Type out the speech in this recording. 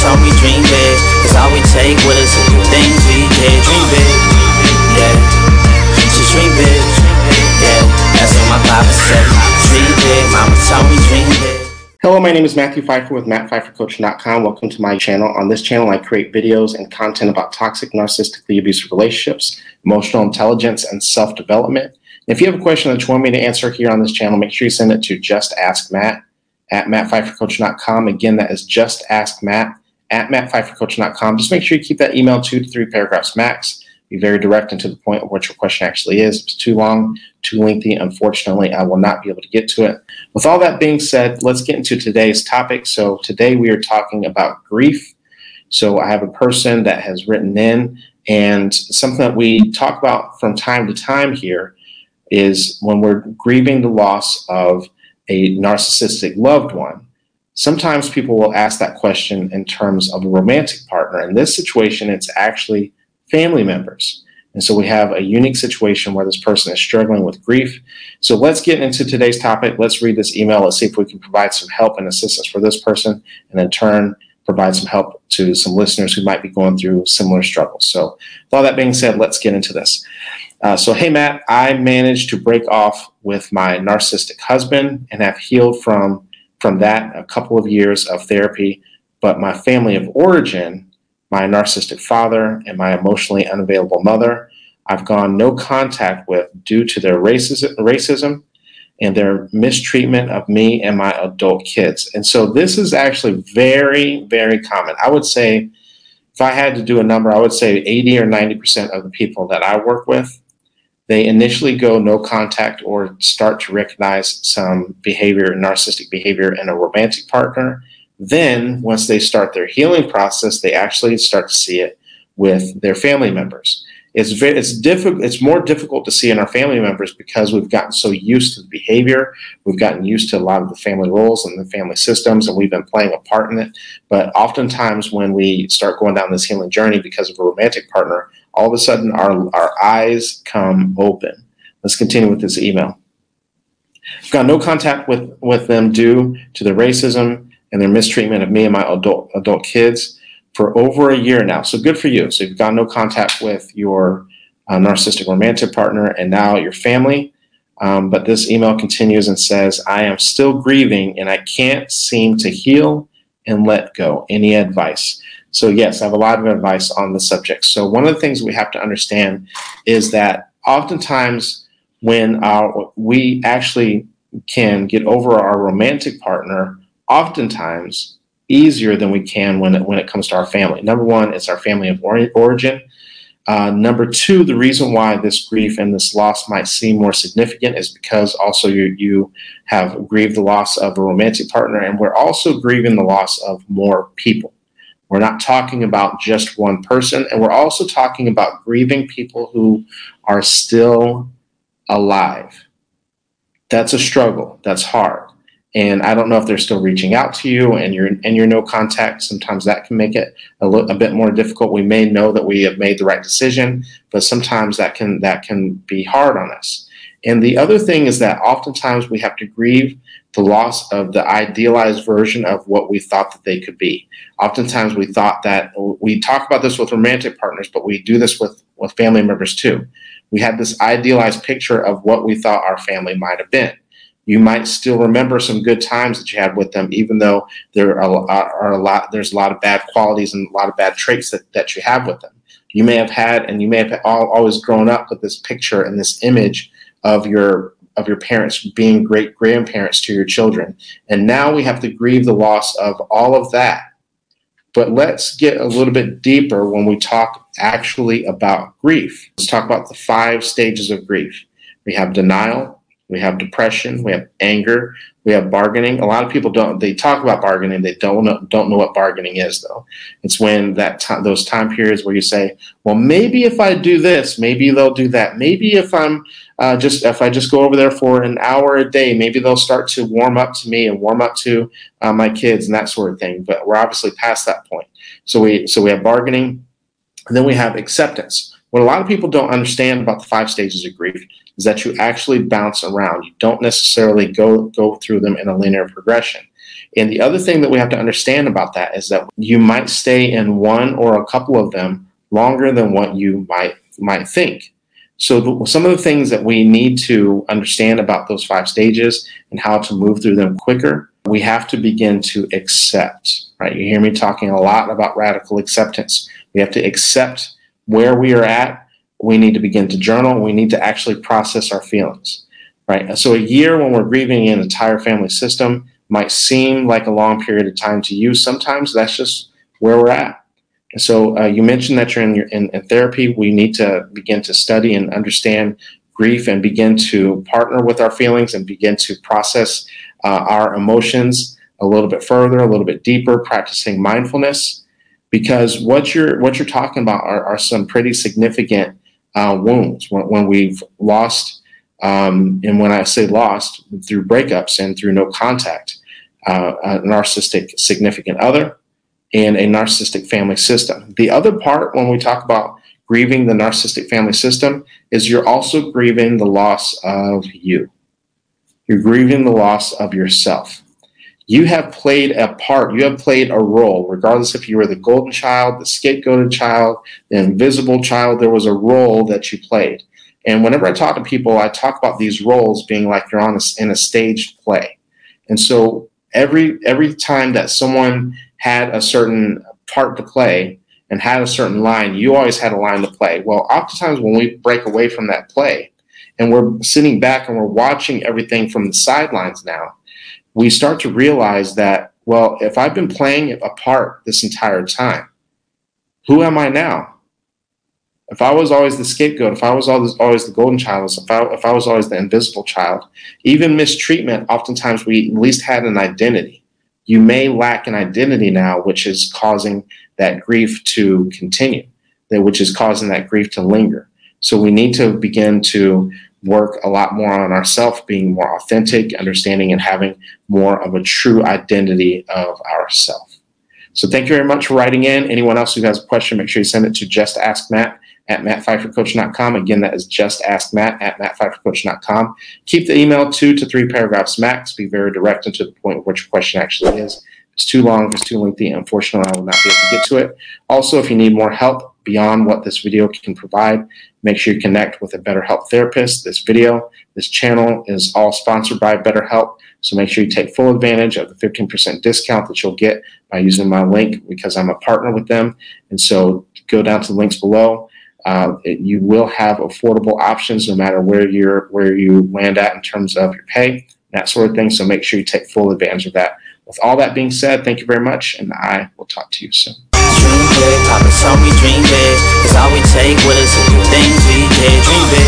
that's how we dream big. Cause all we take with us are the things we did. Dream big, yeah. Just dream big, yeah. That's what my papa said. Dream big, mama told me dream big. Hello, my name is Matt Phifer with mattphifercoach.com. Welcome to my channel. On this channel, I create videos and content about toxic, narcissistically abusive relationships, emotional intelligence, and self-development. If you have a question that you want me to answer here on this channel, make sure you send it to JustAskMatt at mattphifercoach.com. Again, that is JustAskMatt at mattphifercoach.com. Just make sure you keep that email 2 to 3 paragraphs max. Be very direct and to the point of what your question actually is. If it's too long, too lengthy, unfortunately, I will not be able to get to it. With all that being said, let's get into today's topic. So today we are talking about grief. So I have a person that has written in, and something that we talk about from time to time here is when we're grieving the loss of a narcissistic loved one. Sometimes people will ask that question in terms of a romantic partner. In this situation, it's actually family members. And so we have a unique situation where this person is struggling with grief. So let's get into today's topic. Let's read this email. Let's see if we can provide some help and assistance for this person, and in turn, provide some help to some listeners who might be going through similar struggles. So with all that being said, let's get into this. So, hey, Matt, I managed to break off with my narcissistic husband and have healed from that, a couple of years of therapy, but my family of origin, my narcissistic father and my emotionally unavailable mother, I've gone no contact with due to their racism and their mistreatment of me and my adult kids. And so this is actually very, very common. I would say, if I had to do a number, I would say 80 or 90% of the people that I work with, they initially go no contact or start to recognize some behavior, narcissistic behavior in a romantic partner. Then once they start their healing process, they actually start to see it with their family members. It's more difficult to see in our family members because we've gotten so used to the behavior. We've gotten used to a lot of the family roles and the family systems, and we've been playing a part in it. But oftentimes when we start going down this healing journey because of a romantic partner, all of a sudden our eyes come open. Let's continue with this email. I've got no contact with them due to the racism and their mistreatment of me and my adult kids for over a year now. So good for you. So you've got no contact with your narcissistic romantic partner and now your family. But this email continues and says, I am still grieving and I can't seem to heal and let go. Any advice? So yes, I have a lot of advice on the subject. So one of the things we have to understand is that oftentimes when we actually can get over our romantic partner, oftentimes easier than we can when it comes to our family. Number one, it's our family of origin. Number two, the reason why this grief and this loss might seem more significant is because also you have grieved the loss of a romantic partner, and we're also grieving the loss of more people. We're not talking about just one person, and we're also talking about grieving people who are still alive. That's a struggle. That's hard. And I don't know if they're still reaching out to you, and you're no contact. Sometimes that can make it a bit more difficult. We may know that we have made the right decision, but sometimes that can be hard on us. And the other thing is that oftentimes we have to grieve the loss of the idealized version of what we thought that they could be. Oftentimes we thought that we talk about this with romantic partners, but we do this with family members too. We had this idealized picture of what we thought our family might have been. You might still remember some good times that you had with them, even though there's a lot of bad qualities and a lot of bad traits that you have with them. You may have had, and you may have always grown up with this picture and this image of your parents being great grandparents to your children. And now we have to grieve the loss of all of that. But let's get a little bit deeper when we talk actually about grief. Let's talk about the 5 stages of grief. We have denial. We have depression, we have anger, we have bargaining. A lot of people they talk about bargaining, they don't know what bargaining is though. It's when those time periods where you say, well, maybe if I do this, maybe they'll do that. Maybe if I just go over there for an hour a day, maybe they'll start to warm up to me and warm up to my kids and that sort of thing. But we're obviously past that point. So we have bargaining, and then we have acceptance. What a lot of people don't understand about the 5 stages of grief is that you actually bounce around. You don't necessarily go through them in a linear progression. And the other thing that we have to understand about that is that you might stay in one or a couple of them longer than what you might think. So some of the things that we need to understand about those 5 stages and how to move through them quicker, we have to begin to accept, right? You hear me talking a lot about radical acceptance. We have to accept where we are at. We need to begin to journal. We need to actually process our feelings, right? So a year when we're grieving an entire family system might seem like a long period of time to you. Sometimes that's just where we're at. And so you mentioned that you're in therapy. We need to begin to study and understand grief and begin to partner with our feelings and begin to process our emotions a little bit further, a little bit deeper, practicing mindfulness, because what you're talking about are some pretty significant wounds when we've lost. And when I say lost, through breakups and through no contact, a narcissistic significant other and a narcissistic family system. The other part when we talk about grieving the narcissistic family system is you're also grieving the loss of you. You're grieving the loss of yourself. You have played a part. You have played a role, regardless if you were the golden child, the scapegoated child, the invisible child. There was a role that you played. And whenever I talk to people, I talk about these roles being like you're in a staged play. And so every time that someone had a certain part to play and had a certain line, you always had a line to play. Well, oftentimes when we break away from that play and we're sitting back and we're watching everything from the sidelines now, we start to realize that, well, if I've been playing a part this entire time, who am I now? If I was always the scapegoat, if I was always the golden child, if I was always the invisible child, even mistreatment, oftentimes we at least had an identity. You may lack an identity now, which is causing that grief to continue, which is causing that grief to linger. So we need to begin to work a lot more on ourselves, being more authentic, understanding, and having more of a true identity of ourselves. So thank you very much for writing in. Anyone else who has a question, make sure you send it to JustAskMatt@mattphifercoach.com. Again, that is JustAskMatt@mattphifercoach.com. Keep the email 2 to 3 paragraphs max. Be very direct and to the point of what your question actually is. If it's too long, if it's too lengthy, unfortunately, I will not be able to get to it. Also, if you need more help beyond what this video can provide, make sure you connect with a BetterHelp therapist. This video, this channel is all sponsored by BetterHelp, so make sure you take full advantage of the 15% discount that you'll get by using my link because I'm a partner with them. And so go down to the links below. You will have affordable options no matter where you land at in terms of your pay, that sort of thing. So make sure you take full advantage of that. With all that being said, thank you very much, and I will talk to you soon. Dream big, Papa told me dream big, 'cause all we take with us is the things we did. Dream big.